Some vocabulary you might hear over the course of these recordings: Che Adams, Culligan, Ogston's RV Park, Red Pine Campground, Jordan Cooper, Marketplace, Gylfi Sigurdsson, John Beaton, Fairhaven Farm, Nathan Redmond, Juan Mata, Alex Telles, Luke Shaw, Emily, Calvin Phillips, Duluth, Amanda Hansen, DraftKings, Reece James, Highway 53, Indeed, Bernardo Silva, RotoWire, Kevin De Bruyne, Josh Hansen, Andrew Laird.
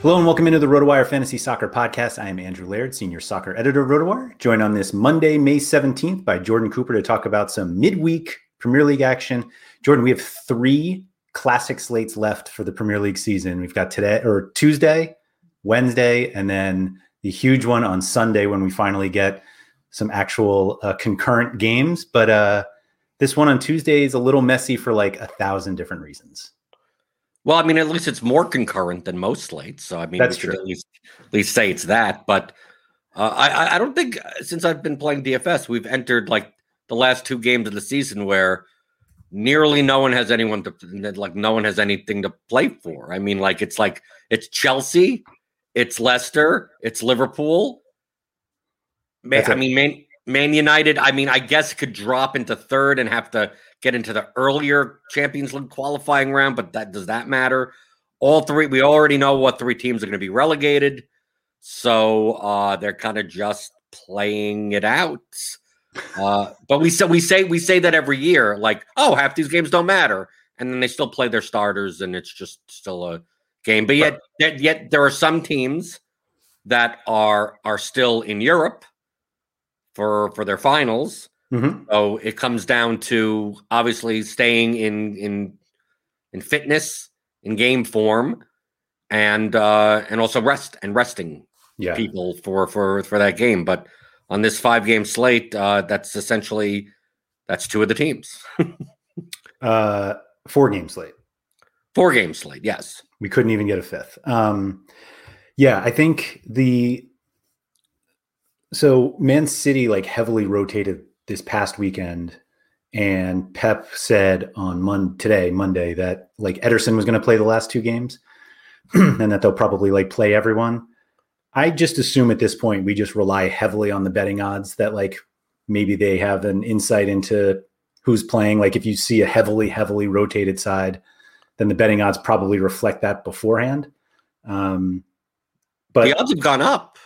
Hello and welcome into the RotoWire Fantasy Soccer Podcast. I am Andrew Laird, Senior Soccer Editor of RotoWire, joined on this Monday, May 17th by Jordan Cooper to talk about some midweek Premier League action. Jordan, we have three classic slates left for the Premier League season. We've got today or Tuesday, Wednesday, and then the huge one on Sunday when we finally get some actual concurrent games. But this one on Tuesday is a little messy for like 1,000 different reasons. Well, I mean, at least it's more concurrent than most slates. So, I mean, that's true. At least say it's that. But I don't think since I've been playing DFS, we've entered like the last two games of the season where nearly no one has anyone to like. No one has anything to play for. I mean, like it's Chelsea, it's Leicester, it's Liverpool. Man United. I mean, I guess could drop into third and have to get into the earlier Champions League qualifying round, but does that matter? All three, we already know what three teams are going to be relegated, so they're kind of just playing it out. But we say that every year, like, oh, half these games don't matter, and then they still play their starters, and it's just still a game. But yet there are some teams that are still in Europe for their finals. Mm-hmm. So it comes down to obviously staying in fitness, in game form, and also resting people for that game. But on this 5-game slate, that's two of the teams. 4-game slate. 4-game slate. Yes, we couldn't even get a fifth. I think so Man City like heavily rotated this past weekend, and Pep said on Monday that like Ederson was going to play the last two games and that they'll probably like play everyone. I just assume at this point, we just rely heavily on the betting odds that like, maybe they have an insight into who's playing. Like if you see a heavily rotated side, then the betting odds probably reflect that beforehand. But the odds have gone up.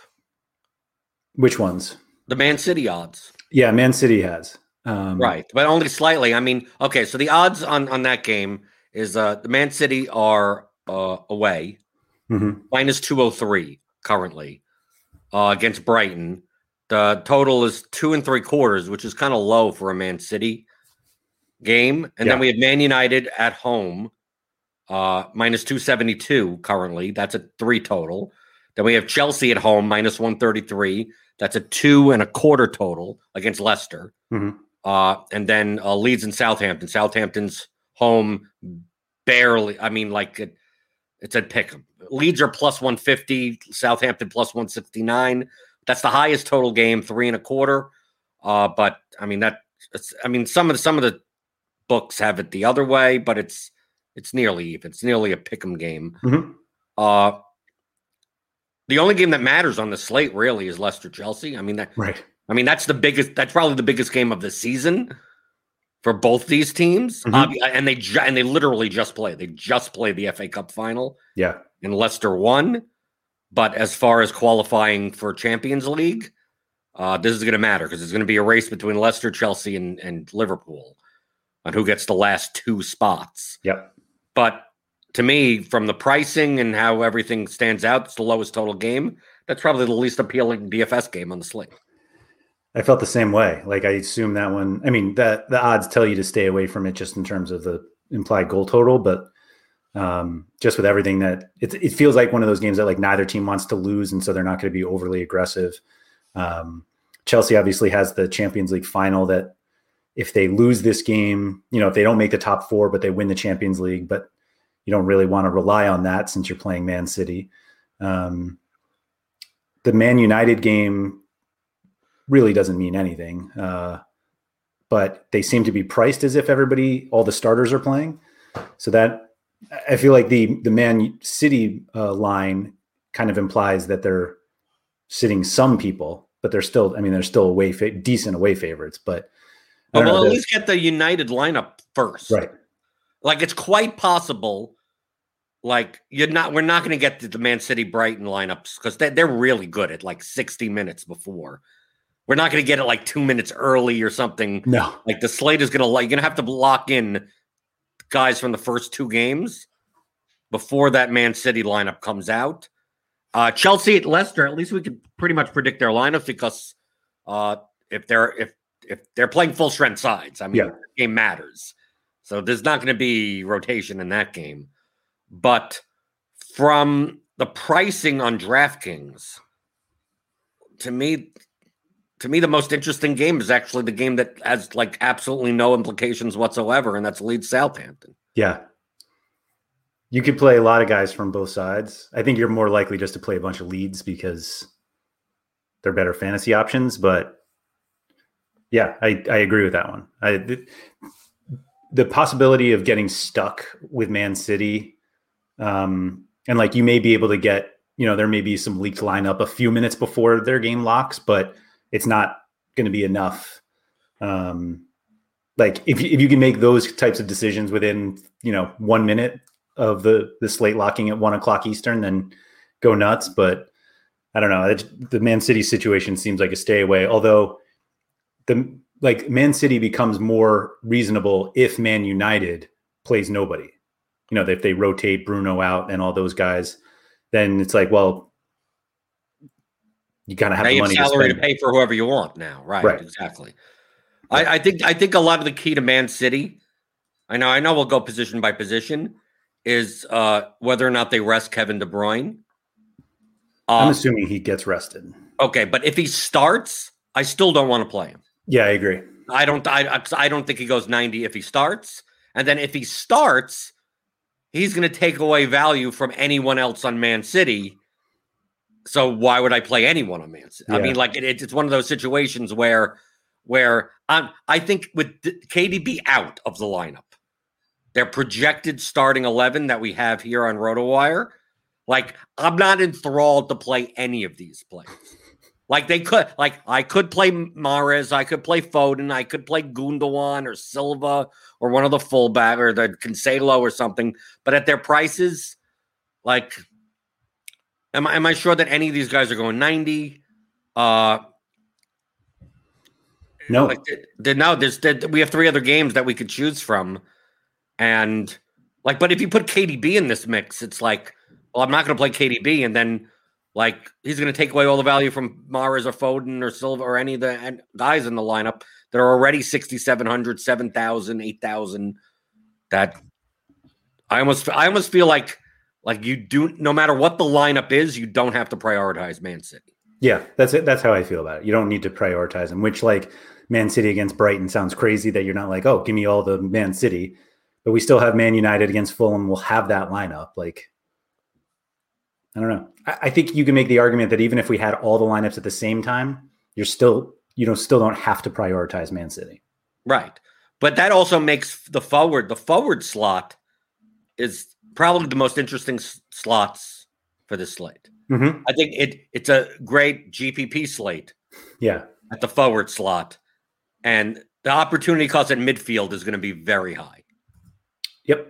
Which ones? The Man City odds. Yeah, Man City has. Right, but only slightly. I mean, okay, so the odds on that game is the Man City are away, minus 203 currently against Brighton. The total is 2 3/4, which is kind of low for a Man City game. And then we have Man United at home, minus 272 currently. That's a 3 total. Then we have Chelsea at home, minus 133. That's a 2 1/4 total against Leicester. Mm-hmm. And then Leeds and Southampton. Southampton's home barely. I mean, like It said pick 'em. Leeds are plus 150, Southampton plus 169. That's the highest total game, 3.25. But I mean that. I mean some of the books have it the other way, but it's nearly even. It's nearly a pick 'em game. Mm-hmm. The only game that matters on the slate really is Leicester Chelsea. I mean that. Right. I mean that's the biggest. That's probably the biggest game of the season for both these teams. Mm-hmm. And they literally just played. They just played the FA Cup final. Yeah. And Leicester won. But as far as qualifying for Champions League, this is going to matter because it's going to be a race between Leicester, Chelsea, and Liverpool on who gets the last two spots. Yep. But to me, from the pricing and how everything stands out, it's the lowest total game. That's probably the least appealing DFS game on the slate. I felt the same way. Like I assume that one, I mean, that the odds tell you to stay away from it just in terms of the implied goal total, but just with everything that it feels like one of those games that like neither team wants to lose. And so they're not going to be overly aggressive. Chelsea obviously has the Champions League final that if they lose this game, you know, if they don't make the top four, but they win the Champions League, but you don't really want to rely on that since you're playing Man City. The Man United game really doesn't mean anything. But they seem to be priced as if all the starters are playing. So that, I feel like the Man City line kind of implies that they're sitting some people, but they're still, I mean, they're still decent away favorites, but we'll at least get the United lineup first. Right. Like it's quite possible. Like we're not going to get to the Man City Brighton lineups because they're really good at like 60 minutes before. We're not going to get it like 2 minutes early or something. No, like the slate is going to you're going to have to lock in guys from the first two games before that Man City lineup comes out. Chelsea at Leicester, at least we could pretty much predict their lineups because if they're playing full strength sides, I mean, The game matters. So there's not going to be rotation in that game. But from the pricing on DraftKings, to me, the most interesting game is actually the game that has like absolutely no implications whatsoever, and that's Leeds Southampton. Yeah. You could play a lot of guys from both sides. I think you're more likely just to play a bunch of Leeds because they're better fantasy options, but yeah, I agree with that one. The possibility of getting stuck with Man City, and like you may be able to get, you know, there may be some leaked lineup a few minutes before their game locks, but it's not going to be enough. Like if you can make those types of decisions within, you know, 1 minute of the slate locking at 1 o'clock Eastern, then go nuts. But I don't know. The Man City situation seems like a stay away. Although Man City becomes more reasonable if Man United plays nobody, you know, if they rotate Bruno out and all those guys, then it's like, well, you kind of have the money to pay for whoever you want now. Right. Exactly. Right. I think a lot of the key to Man City, I know we'll go position by position, is whether or not they rest Kevin De Bruyne. I'm assuming he gets rested. Okay. But if he starts, I still don't want to play him. Yeah, I agree. I don't think he goes 90 if he starts. And then if he starts, he's going to take away value from anyone else on Man City. So why would I play anyone on Man City? Yeah. I mean, like it's one of those situations where I think with KDB out of the lineup, their projected starting 11 that we have here on RotoWire, like I'm not enthralled to play any of these players. Like I could play Mahrez, I could play Foden, I could play Gundogan or Silva or one of the fullback or the Cancelo or something, but at their prices, like. Am I sure that any of these guys are going 90? No. Like we have three other games that we could choose from. And like, but if you put KDB in this mix, it's like, well, I'm not going to play KDB. And then like, he's going to take away all the value from Mahrez or Foden or Silva or any of the guys in the lineup that are already 6,700, 7,000, 8,000. That I almost feel like, you do, no matter what the lineup is, you don't have to prioritize Man City. Yeah, that's it. That's how I feel about it. You don't need to prioritize them, which like Man City against Brighton sounds crazy that you're not like, oh, give me all the Man City, but we still have Man United against Fulham. We'll have that lineup. Like I don't know. I think you can make the argument that even if we had all the lineups at the same time, you're still, you know, still don't have to prioritize Man City. Right. But that also makes the forward slot is probably the most interesting slots for this slate. Mm-hmm. I think it's a great GPP slate. Yeah. At the forward slot. And the opportunity cost at midfield is going to be very high. Yep.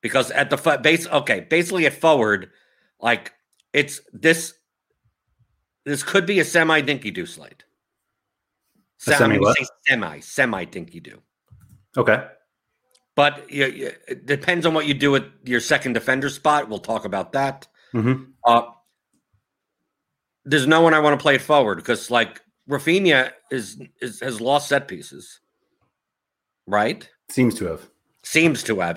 Because at the basically at forward, like it's this could be a semi dinky do slate. Semi dinky do. Okay. But it depends on what you do at your second defender spot. We'll talk about that. Mm-hmm. There's no one I want to play forward because like Rafinha has lost set pieces, right? Seems to have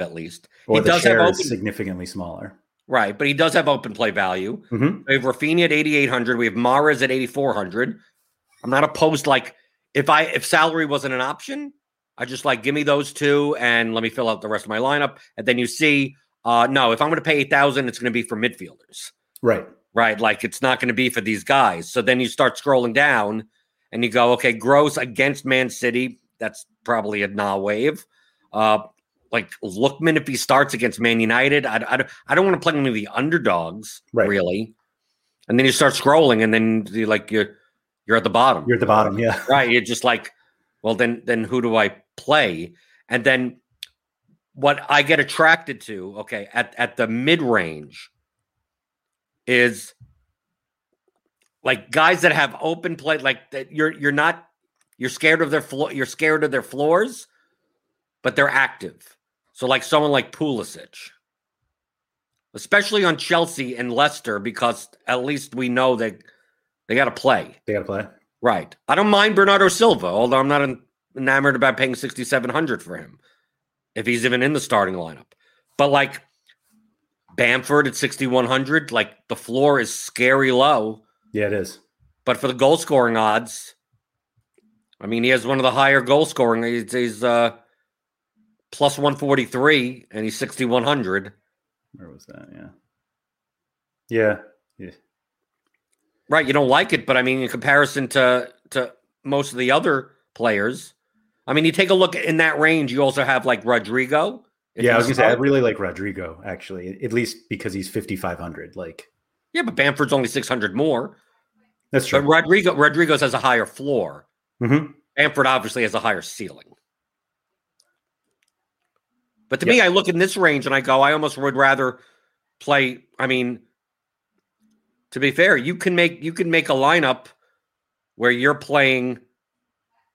at least. Or he does have open, significantly smaller. Right, but he does have open play value. Mm-hmm. We have Rafinha at 8,800. We have Mahrez at 8,400. I'm not opposed. Like if salary wasn't an option, I just like give me those two and let me fill out the rest of my lineup. And then you see, no, if I'm going to pay 8,000, it's going to be for midfielders. Right. Like it's not going to be for these guys. So then you start scrolling down and you go, okay, Gross against Man City. That's probably a nah wave. Like Lookman, if he starts against Man United, I don't want to play any of the underdogs, really. And then you start scrolling, and then you're at the bottom. You're at the bottom, yeah. Right, you're just like, well, then who do I play? And then what I get attracted to, okay, at the mid-range is like guys that have open play, like that you're scared of their floor, you're scared of their floors, but they're active. So like someone like Pulisic, especially on Chelsea and Leicester, because at least we know that they got to play. Right. I don't mind Bernardo Silva, although I'm not enamored about paying 6,700 for him if he's even in the starting lineup. But like Bamford at 6,100, like the floor is scary low. Yeah, it is. But for the goal scoring odds, I mean, he has one of the higher goal scoring. He's plus 143, and he's 6,100. Where was that? Yeah. Right, you don't like it, but I mean, in comparison to most of the other players, I mean, you take a look in that range, you also have like Rodrigo. Yeah, I was going to say, I really like Rodrigo, actually, at least because he's 5,500. Yeah, but Bamford's only 600 more. That's true. But Rodrigo's has a higher floor. Mm-hmm. Bamford obviously has a higher ceiling. But to me, I look in this range and I go, I almost would rather play. I mean, to be fair, you can make a lineup where you're playing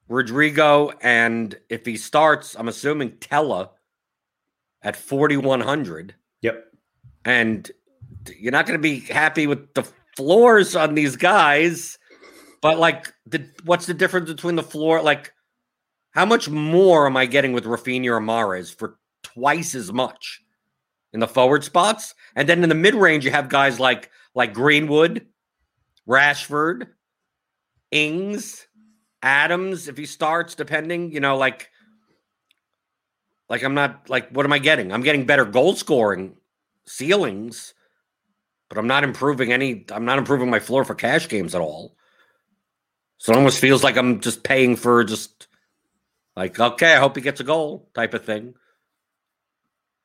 Rodrigo and if he starts, I'm assuming Tella at 4,100. Yep. And you're not going to be happy with the floors on these guys, but like, what's the difference between the floor? Like, how much more am I getting with Rafinha or Mahrez for twice as much in the forward spots? And then in the mid-range, you have guys like Greenwood, Rashford, Ings, Adams, if he starts, depending, I'm not, what am I getting? I'm getting better goal-scoring ceilings, but I'm not improving my floor for cash games at all. So it almost feels like I'm just paying for okay, I hope he gets a goal type of thing.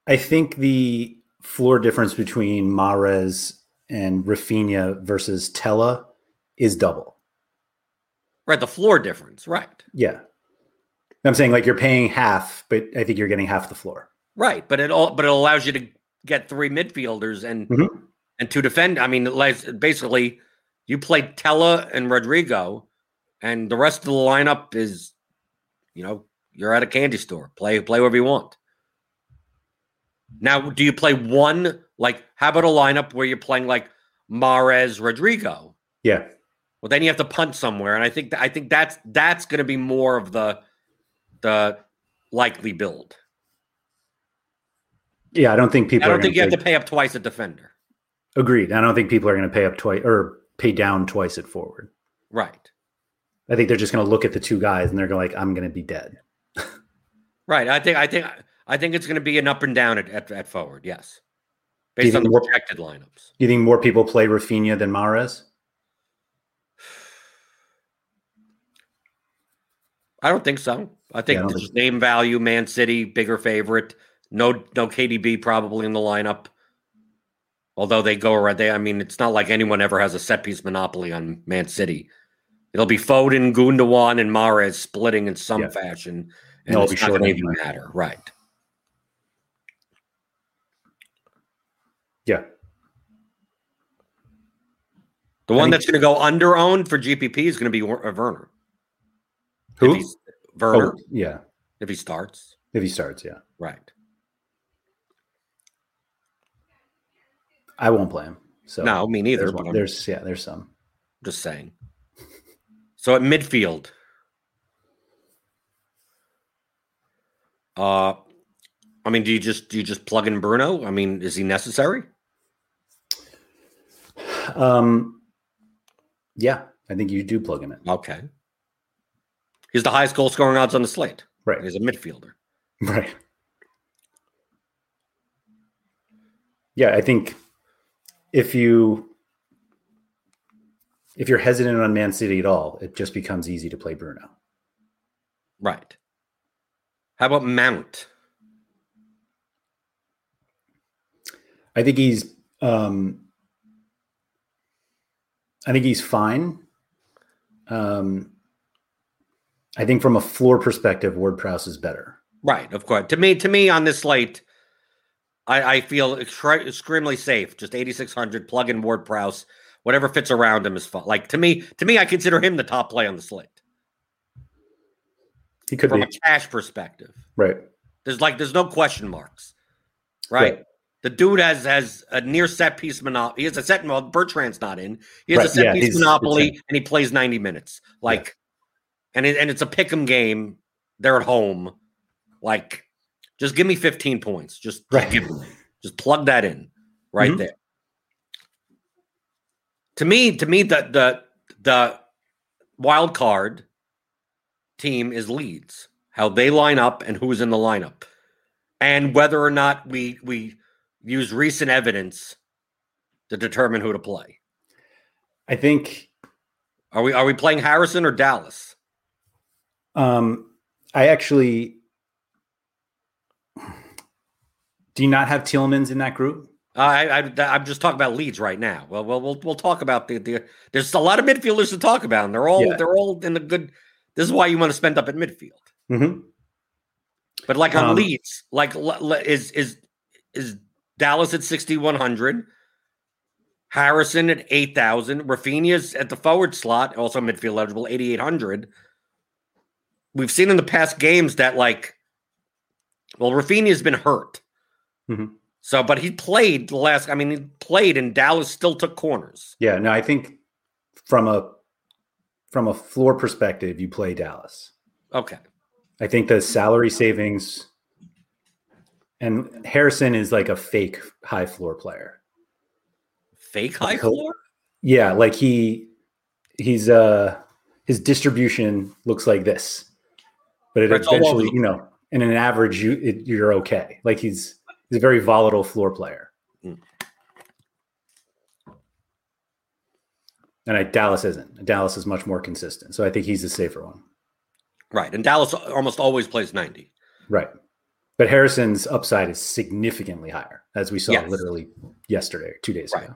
I think the floor difference between Mahrez and Rafinha versus Tella is double. Right, the floor difference, right. Yeah. I'm saying you're paying half, but I think you're getting half the floor. Right, but it allows you to get three midfielders and two defend. I mean, basically, you play Tella and Rodrigo, and the rest of the lineup is, you're at a candy store. Play wherever you want. Now, do you play one? How about a lineup where you're playing Mahrez, Rodrigo? Yeah. Well, then you have to punt somewhere, and I think that's going to be more of the likely build. Yeah, I don't think you have to pay up twice at defender. Agreed. I don't think people are going to pay up twice or pay down twice at forward. Right. I think they're just going to look at the two guys and they're going I'm going to be dead. Right. I think it's going to be an up and down at forward. Yes. based on the projected lineups. Do you think more people play Rafinha than Mahrez? I don't think so. I think name value, Man City, bigger favorite. No KDB probably in the lineup. Although they go around, it's not like anyone ever has a set piece monopoly on Man City. It'll be Foden, Gundogan, and Mahrez splitting in some fashion, and it's not going to even matter, right? Yeah. The one that's going to go under-owned for GPP is going to be Werner. Who? Werner. Oh, yeah. If he starts. Yeah. Right. I won't play him. So no, me neither. There's some. Just saying. So at midfield, do you just plug in Bruno? Is he necessary? Yeah, I think you do plug him in. Okay. He's the highest goal scoring odds on the slate. Right. He's a midfielder. Right. Yeah, I think if you're hesitant on Man City at all, it just becomes easy to play Bruno. Right. How about Mount? I think he's fine. I think from a floor perspective, Ward-Prowse is better. Right, of course. To me, on this slate, I feel extremely safe. Just 8,600, plug in Ward-Prowse. Whatever fits around him is fun. Like to me, I consider him the top play on the slate. He could be from a cash perspective, right? There's no question marks, right? Yeah. The dude has a near set piece monopoly. He has a set. Well, Bertrand's not in. He has a set piece monopoly, and he plays 90 minutes. And it's a pick'em game. They're at home. Just give me 15 points. Just plug that in right there. To me, the wild card team is Leeds. How they line up and who's in the lineup, and whether or not we use recent evidence to determine who to play. I think are we playing Harrison or Dallas? I actually do you not have Tielemans in that group? I'm just talking about Leeds right now. Well, we'll talk about the. There's a lot of midfielders to talk about, and they're all in the good. This is why you want to spend up at midfield. Mm-hmm. But on Leeds, is Dallas at 6,100, Harrison at 8,000, Rafinha's at the forward slot, also midfield eligible, 8,800. We've seen in the past games that Rafinha's been hurt. Mm-hmm. So, but he played he played and Dallas still took corners. Yeah, no, I think from a floor perspective, you play Dallas. Okay. I think the salary savings and Harrison is a fake high floor player. Fake high floor? Yeah, he's his distribution looks like this. But it eventually, in an average you're okay. He's a very volatile floor player. Mm. And Dallas isn't. Dallas is much more consistent. So I think he's the safer one. Right. And Dallas almost always plays 90. Right. But Harrison's upside is significantly higher, as we saw literally yesterday, 2 days ago.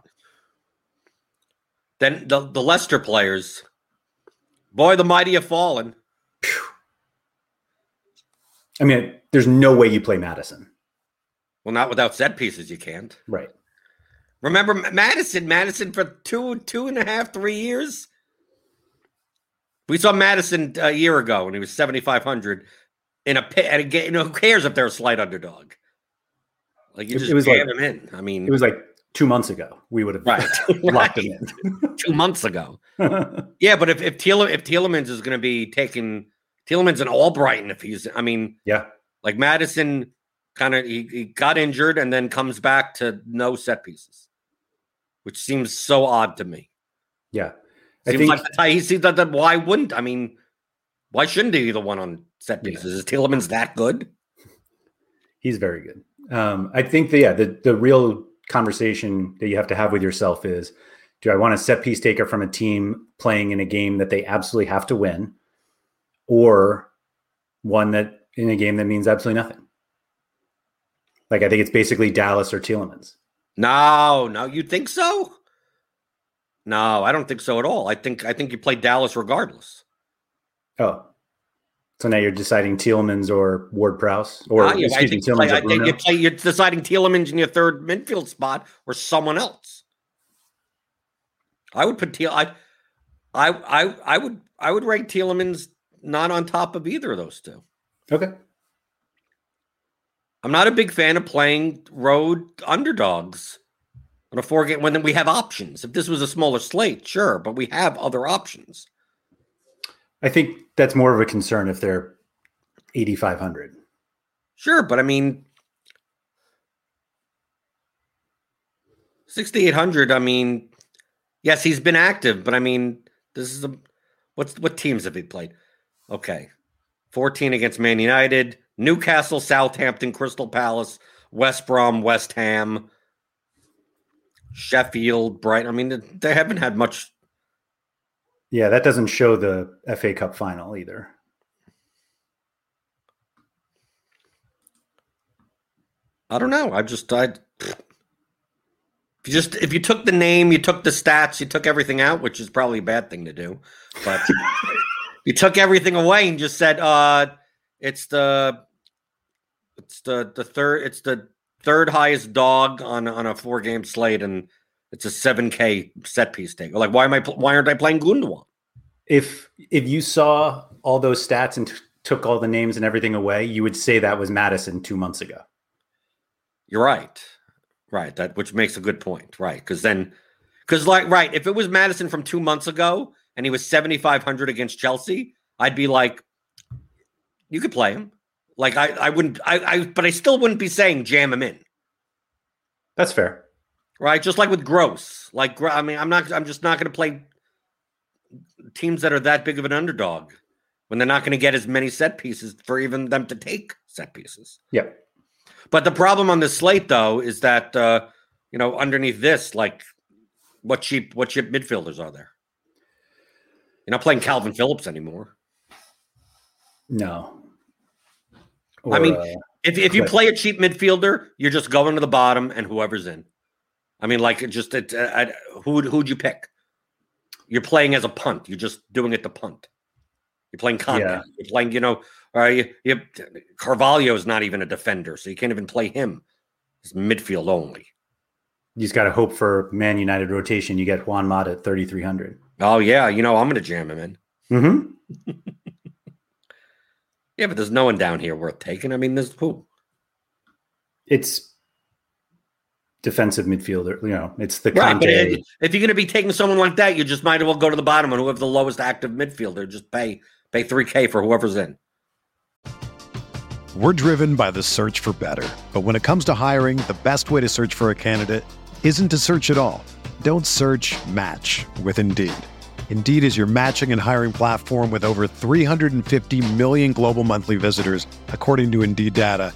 Then the Leicester players, boy, the mighty have fallen. There's no way you play Maddison. Well, not without set pieces, you can't. Right. Remember Maddison for two and a half, 3 years. We saw Maddison a year ago when he was 7,500 in a pit. And who cares if they're a slight underdog? Him in. It was 2 months ago. We would have locked him in. 2 months ago. Yeah, but if Tielemans is going to be taking Tielemans and Albrighton, if he's, Maddison. Kind of, he got injured and then comes back to no set pieces, which seems so odd to me. Yeah, I think why wouldn't? Why shouldn't he be the one on set pieces? Is Tielemans that good? He's very good. I think the real conversation that you have to have with yourself is, do I want a set piece taker from a team playing in a game that they absolutely have to win, or one that in a game that means absolutely nothing? Like, I think it's basically Dallas or Tielemans. No, you think so? No, I don't think so at all. I think you play Dallas regardless. Oh, so now you're deciding Tielemans or Ward-Prowse, or excuse me, Tielemans. You're deciding Tielemans in your third midfield spot or someone else. I would put I would rank Tielemans not on top of either of those two. Okay. I'm not a big fan of playing road underdogs on a four-game when we have options. If this was a smaller slate, sure, but we have other options. I think that's more of a concern if they're 8,500. Sure, but I mean 6,800. I mean, yes, he's been active, but I mean, this is what teams have he played? Okay, 14 against Man United. Newcastle, Southampton, Crystal Palace, West Brom, West Ham, Sheffield, Brighton. I mean, they haven't had much. Yeah, that doesn't show the FA Cup final either. I don't know. If you took the name, you took the stats, you took everything out, which is probably a bad thing to do, but you took everything away and just said, It's the third highest dog on a four-game slate, and it's a 7K set piece take. Like, why aren't I playing Gundogan? If you saw all those stats and took all the names and everything away, you would say that was Madison 2 months ago. You're right, which makes a good point, right? Because if it was Madison from 2 months ago and he was 7,500 against Chelsea, I'd be like, you could play him. Like I still wouldn't be saying jam him in. That's fair. Right. Just like with Gross, I'm just not going to play teams that are that big of an underdog when they're not going to get as many set pieces for even them to take set pieces. Yeah. But the problem on this slate though, is that, underneath this, like what cheap midfielders are there? You're not playing Calvin Phillips anymore. No. Or, I mean, if you play a cheap midfielder, you're just going to the bottom and whoever's in. I mean, who'd you pick? You're playing as a punt. You're just doing it to punt. You're playing contact. Yeah. You're playing, Carvalho's not even a defender, so you can't even play him. It's midfield only. You just got to hope for Man United rotation. You get Juan Mata at 3,300. Oh, yeah. I'm going to jam him in. Mm-hmm. Yeah, but there's no one down here worth taking. I mean, there's who? It's defensive midfielder. It's the right. But if you're going to be taking someone like that, you just might as well go to the bottom and whoever the lowest active midfielder, just pay $3,000 for whoever's in. We're driven by the search for better, but when it comes to hiring, the best way to search for a candidate isn't to search at all. Don't search, match with Indeed. Indeed is your matching and hiring platform with over 350 million global monthly visitors, according to Indeed data,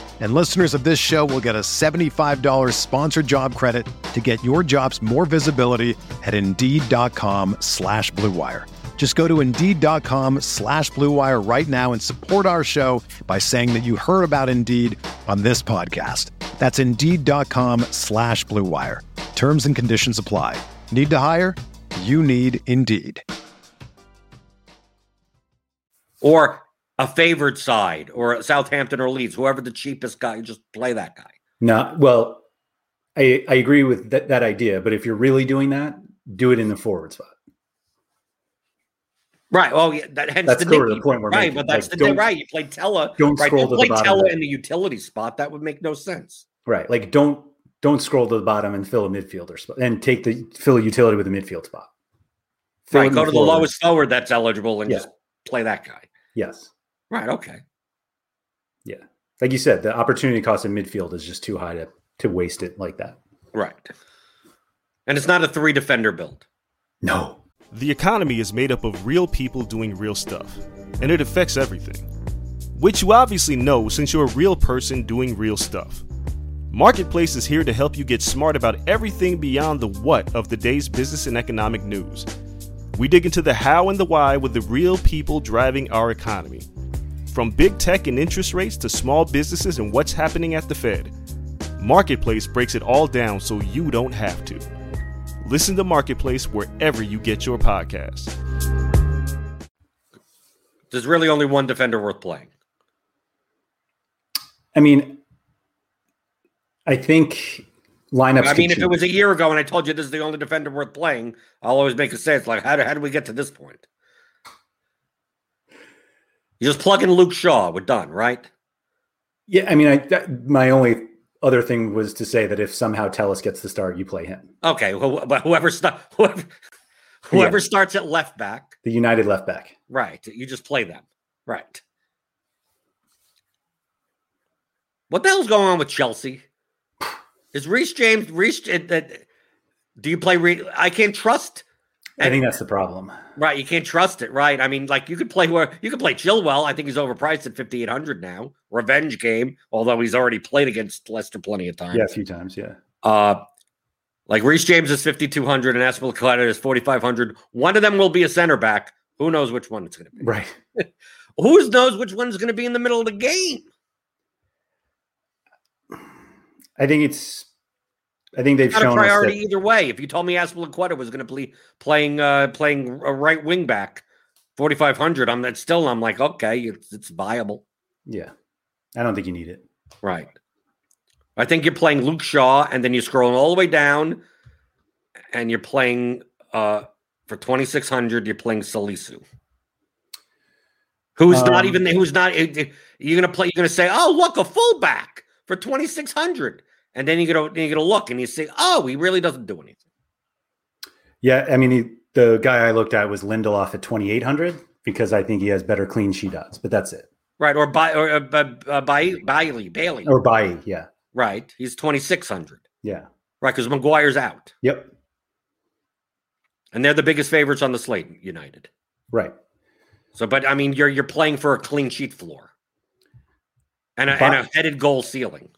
And listeners of this show will get a $75 sponsored job credit to get your jobs more visibility at Indeed.com/BlueWire. Just go to Indeed.com/BlueWire right now and support our show by saying that you heard about Indeed on this podcast. That's Indeed.com/BlueWire. Terms and conditions apply. Need to hire? You need Indeed. Or a favored side, or Southampton or Leeds, whoever the cheapest guy, just play that guy. No, well, I agree with that idea, but if you're really doing that, do it in the forward spot. Right. Oh, yeah. That's sort of the point we're making. Right, but that's the thing, right? You play Tella. Don't play Tella in the utility spot. That would make no sense. Right. Like, don't Don't scroll to the bottom and fill a midfielder spot and fill a utility with a midfield spot. Right, go to the lowest forward that's eligible and just play that guy. Yes. Right. Okay. Yeah. Like you said, the opportunity cost in midfield is just too high to waste it like that. Right. And it's not a 3-defender build. No. The economy is made up of real people doing real stuff, and it affects everything, which you obviously know since you're a real person doing real stuff. Marketplace is here to help you get smart about everything beyond the what of the day's business and economic news. We dig into the how and the why with the real people driving our economy. From big tech and interest rates to small businesses and what's happening at the Fed, Marketplace breaks it all down so you don't have to. Listen to Marketplace wherever you get your podcasts. There's really only one defender worth playing. I mean, I think lineups. I mean, if it was a year ago and I told you this is the only defender worth playing, I'll always make a say. It's like, how do we get to this point? You just plug in Luke Shaw. We're done, right? Yeah, I mean, my only other thing was to say that if somehow Telles gets the start, you play him. Okay, but whoever starts at left back. The United left back. Right, you just play them. Right. What the hell's going on with Chelsea? Is Reece James... do you play Reece? I can't trust... I think that's the problem. Right, you can't trust it, right? I mean, like, you could play Chilwell. I think he's overpriced at $5,800 now. Revenge game, although he's already played against Leicester plenty of times. Yeah, a few times, yeah. Like, Reece James is $5,200 and Aspilicueta is $4,500. One of them will be a center back. Who knows which one it's going to be? Right. Who knows which one's going to be in the middle of the game? I think they've shown us. Not a priority either way. If you told me Aspilicueta was going to be playing a right wing back, $4,500, I'm like, okay, it's viable. Yeah, I don't think you need it. Right. I think you're playing Luke Shaw, and then you're scrolling all the way down, and you're playing for $2,600. You're playing Salisu, who's not even there. Who's not? You're gonna play. You're gonna say, oh, look, a fullback for $2,600. And then you go to look and you say, oh, he really doesn't do anything. Yeah, I mean, the guy I looked at was Lindelof at $2,800 because I think he has better clean sheet odds, but that's it. Right, Bailey. Or Bailey, yeah. Right, he's $2,600. Yeah. Right, because Maguire's out. Yep. And they're the biggest favorites on the slate, United. Right. So, but, I mean, you're playing for a clean sheet floor and a headed goal ceiling.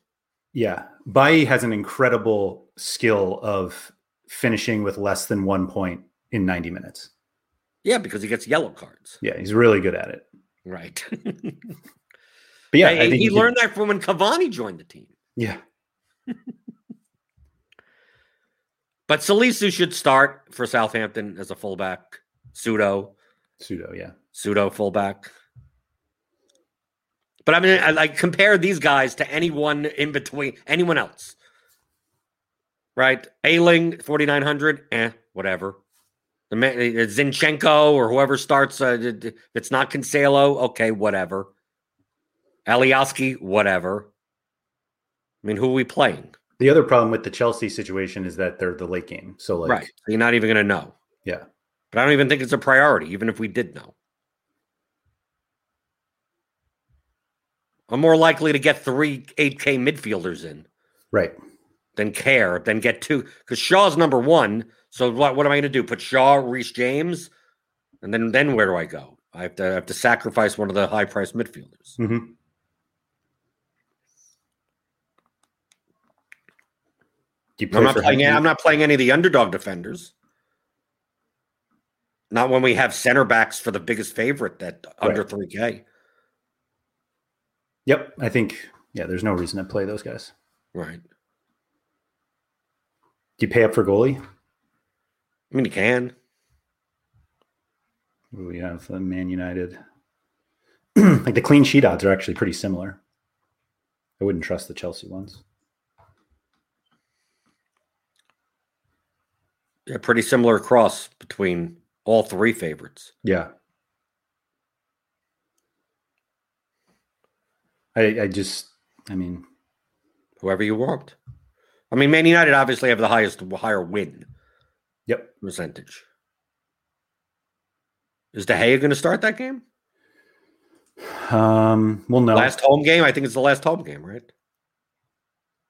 Yeah, Bailly has an incredible skill of finishing with less than 1 point in 90 minutes. Yeah, because he gets yellow cards. Yeah, he's really good at it. Right. But yeah, I think he learned that from when Cavani joined the team. Yeah. But Salisu should start for Southampton as a fullback. Pseudo fullback. But I mean, I like compare these guys to anyone in between, anyone else, right? Ayling, $4,900, whatever. The man, Zinchenko or whoever starts, it's not Cancelo, okay, whatever. Alioski, whatever. I mean, who are we playing? The other problem with the Chelsea situation is that they're the late game, so like, right, you're not even going to know. Yeah, but I don't even think it's a priority, even if we did know. I'm more likely to get 3 8K midfielders in. Right. Than get 2. Because Shaw's number 1. So what am I going to do? Put Shaw, Reece James? And then where do I go? I have to sacrifice one of the high-priced midfielders. Mm-hmm. I'm not playing any of the underdog defenders. Not when we have center backs for the biggest favorite that under 3K. Yep, I think, yeah, there's no reason to play those guys. Right. Do you pay up for goalie? I mean, you can. We have the Man United. Like, the clean sheet odds are actually pretty similar. I wouldn't trust the Chelsea ones. Yeah, pretty similar across between all 3 favorites. Yeah. I mean, whoever you want. I mean, Man United obviously have the higher win percentage. Is De Gea going to start that game? Well, no. Last home game? I think it's the last home game, right?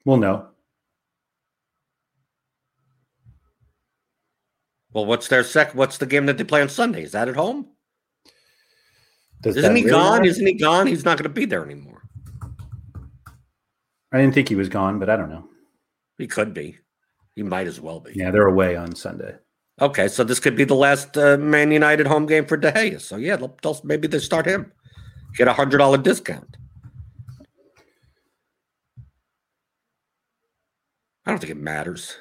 Well, no. Well, what's their What's the game that they play on Sunday? Is that at home? Isn't he gone? Isn't he gone? He's not going to be there anymore. I didn't think he was gone, but I don't know. He could be. He might as well be. Yeah, they're away on Sunday. Okay, so this could be the last Man United home game for De Gea. So, yeah, maybe they start him. Get a $100 discount. I don't think it matters.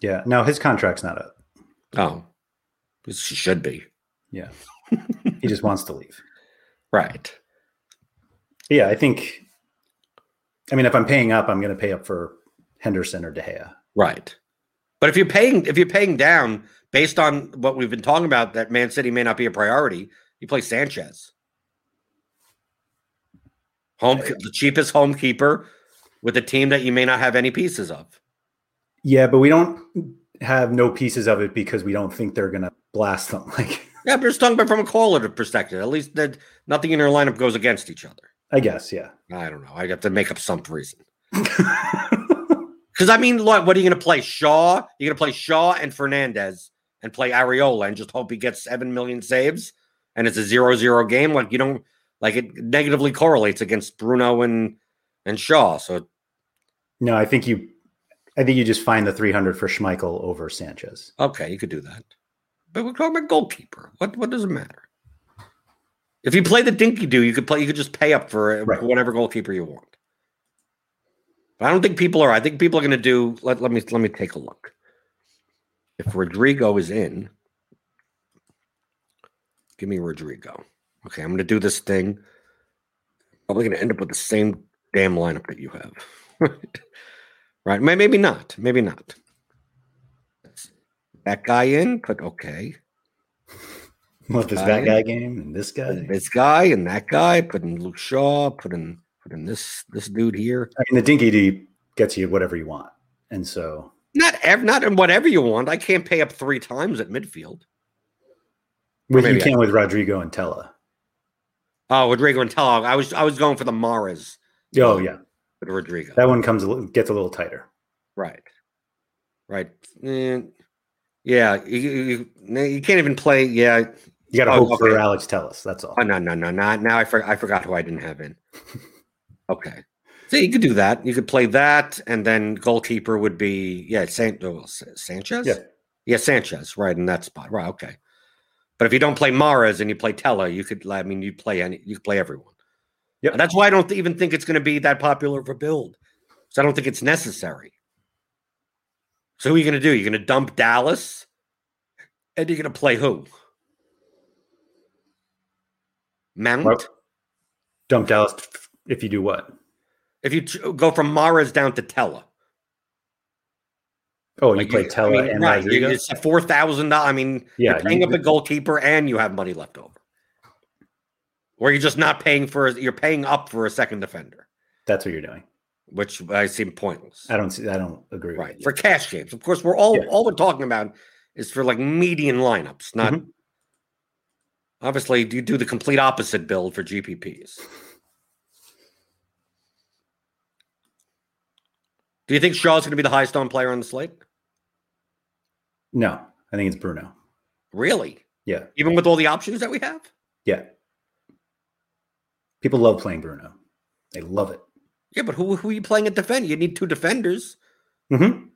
Yeah, no, his contract's not up. Oh, he should be. Yeah, he just wants to leave. Right. Yeah, I think... I mean, if I'm paying up, I'm going to pay up for Henderson or De Gea. Right. But if you're paying down based on what we've been talking about, that Man City may not be a priority, you play Sanchez. The cheapest home keeper with a team that you may not have any pieces of. Yeah, but we don't have no pieces of it because we don't think they're going to blast them. Yeah, but we're talking about from a correlative perspective. At least that nothing in your lineup goes against each other. I guess, yeah. I don't know. I have to make up some reason. Because, I mean, look, what are you going to play? Shaw? You're going to play Shaw and Fernandez and play Areola and just hope he gets 7 million saves and it's a 0-0 game? Like, you don't – like, it negatively correlates against Bruno and Shaw. So, no, I think you just find the 300 for Schmeichel over Sanchez. Okay, you could do that. But we're talking about goalkeeper. What does it matter? If you play the dinky-do, you could just pay up for whatever goalkeeper you want. But I don't think people are. I think people are going to do. Let me take a look. If Rodrigo is in, give me Rodrigo. Okay, I'm going to do this thing. Probably going to end up with the same damn lineup that you have, right? Maybe not. Maybe not. That guy in. Click okay. What is that guy game and this guy? This guy and that guy. Put in Luke Shaw. Put in this dude here. I mean, the dinky D gets you whatever you want, and so not in whatever you want. I can't pay up 3 times at midfield. With Rodrigo and Tella. Oh, Rodrigo and Tella. I was going for the Mahrez. Oh yeah, with Rodrigo. That one gets a little tighter. Right. Yeah, you can't even play. Yeah. You got to hope for Alex Telles. That's all. Oh, no. Now I forgot who I didn't have in. Okay. So you could do that. You could play that, and then goalkeeper would be, Sanchez? Yeah, Sanchez, right, in that spot. Right, okay. But if you don't play Mahrez and you play Tella, you could play everyone. Yeah. That's why I don't even think it's going to be that popular of a build. So I don't think it's necessary. So who are you going to do? You're going to dump Dallas, and you're going to play who? Mount? Well, dump Dallas if you do what? If you go from Mahrez down to Tella. Oh, you play Tella and Rodrigo? It's $4,000. I mean, you're paying up a goalkeeper and you have money left over. Or you're just not paying for – you're paying up for a second defender. That's what you're doing. Which I seem pointless. I don't agree with you. For cash games. Of course, we're all we're talking about is for like median lineups, not obviously you do the complete opposite build for GPPs. Do you think Shaw's gonna be the highest owned player on the slate? No, I think it's Bruno. Really? Yeah. Even with all the options that we have? Yeah. People love playing Bruno. They love it. Yeah, but who are you playing at defender? You need 2 defenders. Mm-hmm.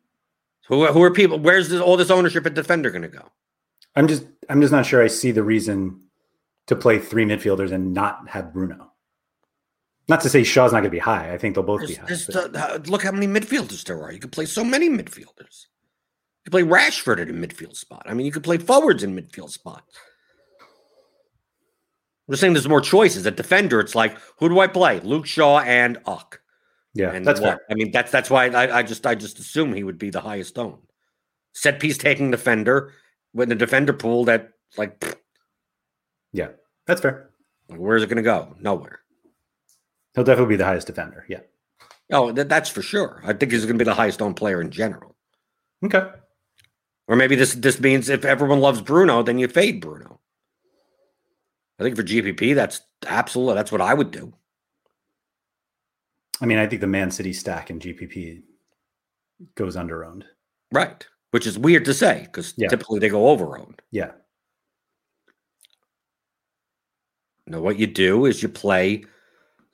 Who are people? Where's all this ownership at defender going to go? I'm just not sure I see the reason to play 3 midfielders and not have Bruno. Not to say Shaw's not going to be high. I think they'll both be high. Look how many midfielders there are. You could play so many midfielders. You could play Rashford at a midfield spot. I mean, you could play forwards in midfield spot. I'm just saying there's more choices. At defender, it's like, who do I play? Luke Shaw and Uck. Yeah, and that's fair. I mean, that's why I just assume he would be the highest owned. Set piece taking defender with the defender pool that yeah, that's fair. Like, where's it going to go? Nowhere. He'll definitely be the highest defender. Yeah, Oh, that's for sure. I think he's going to be the highest owned player in general. Okay. Or maybe this means if everyone loves Bruno, then you fade Bruno. I think for GPP, that's absolutely, that's what I would do. I mean, I think the Man City stack in GPP goes under-owned. Right, which is weird to say because typically they go over-owned. Yeah. Now, what you do is you play,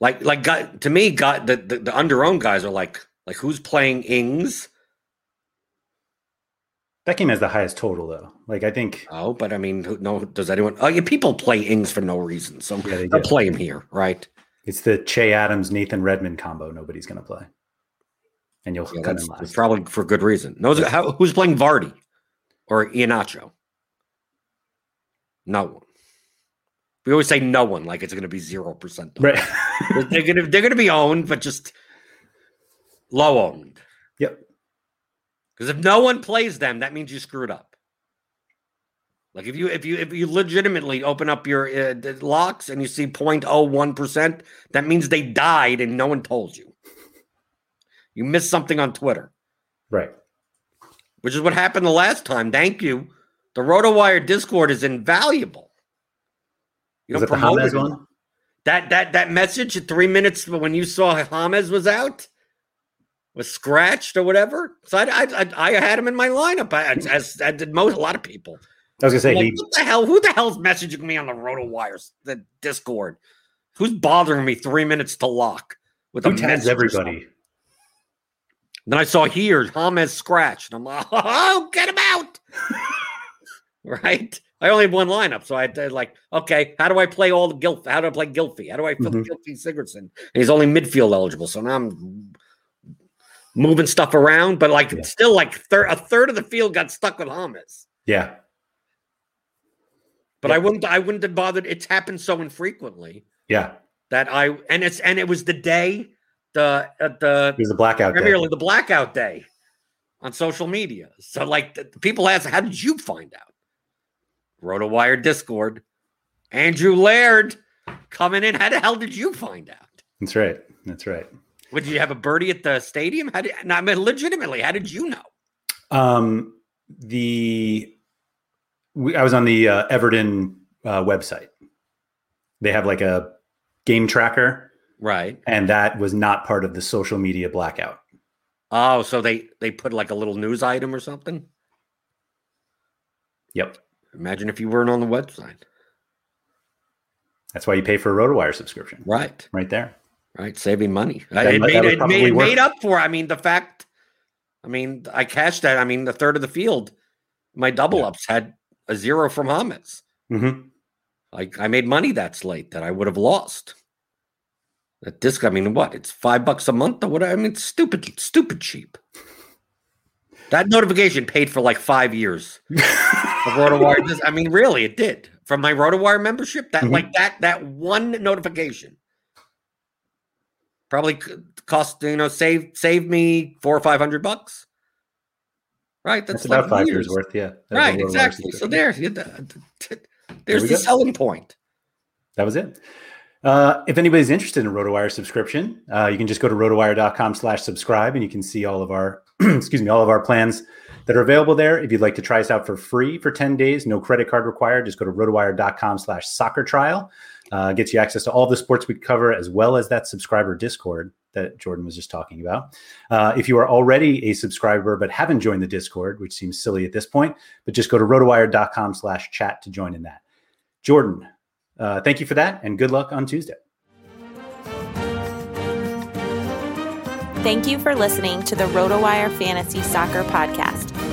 the under-owned guys are like who's playing Ings? That game has the highest total, though. I think. Oh, but I mean, does anyone? Oh, yeah, people play Ings for no reason, so yeah, I play him here, right? It's the Che Adams, Nathan Redmond combo. Nobody's going to play, and you'll cut in last. Probably for good reason. No, who's playing Vardy or Iheanacho? No one. We always say no one, like it's going to be 0%. Right? they're going to be owned, but just low owned. Yep. Because if no one plays them, that means you screwed up. Like if you legitimately open up your locks and you see 0.01%, that means they died and no one told you. You missed something on Twitter, right? Which is what happened the last time. Thank you. The RotoWire Discord is invaluable. You don't promote it. That message at 3 minutes when you saw James was out. Was scratched or whatever, so I had him in my lineup as I did a lot of people. I was gonna say, who the hell's messaging me on the RotoWire, the Discord? Who's bothering me 3 minutes to lock with who a tags everybody? Then I saw here James scratched. I'm like, oh, get him out, right? I only had one lineup, so I did okay, how do I play all the Gylfi? How do I play Gylfi? How do I fill Gylfi Sigurdsson? And he's only midfield eligible, so now I'm moving stuff around, but still a third of the field got stuck with James. Yeah. But I wouldn't have bothered. It's happened so infrequently. Yeah. It was the day, it was the blackout day. Primarily the blackout day on social media. So people ask, how did you find out? RotoWire Discord, Andrew Laird coming in. How the hell did you find out? That's right. Would you have a birdie at the stadium? Legitimately, how did you know? I was on the Everton website. They have a game tracker, right? And that was not part of the social media blackout. Oh, so they put a little news item or something. Yep. Imagine if you weren't on the website. That's why you pay for a RotoWire subscription, right? Right there. Right, saving money. It made up for. I mean, the fact. I mean, I cashed that. I mean, the third of the field, my double ups had a zero from James. Mm-hmm. I made money that slate that I would have lost. That disc. I mean, what? It's $5 a month or what? I mean, it's stupid cheap. That notification paid for 5 years of RotoWire. I mean, really, it did from my RotoWire membership. That that one notification. Probably cost, save me $400 or $500, right? That's about 5 years worth, yeah. Right, exactly. So there's the selling point. That was it. If anybody's interested in a RotoWire subscription, you can just go to rotowire.com/subscribe, and you can see all of our, all of our plans that are available there. If you'd like to try us out for free for 10 days, no credit card required, just go to rotowire.com/soccer trial. Gets you access to all the sports we cover, as well as that subscriber Discord that Jordan was just talking about. If you are already a subscriber but haven't joined the Discord, which seems silly at this point, but just go to rotowire.com/chat to join in that. Jordan, thank you for that, and good luck on Tuesday. Thank you for listening to the RotoWire Fantasy Soccer Podcast.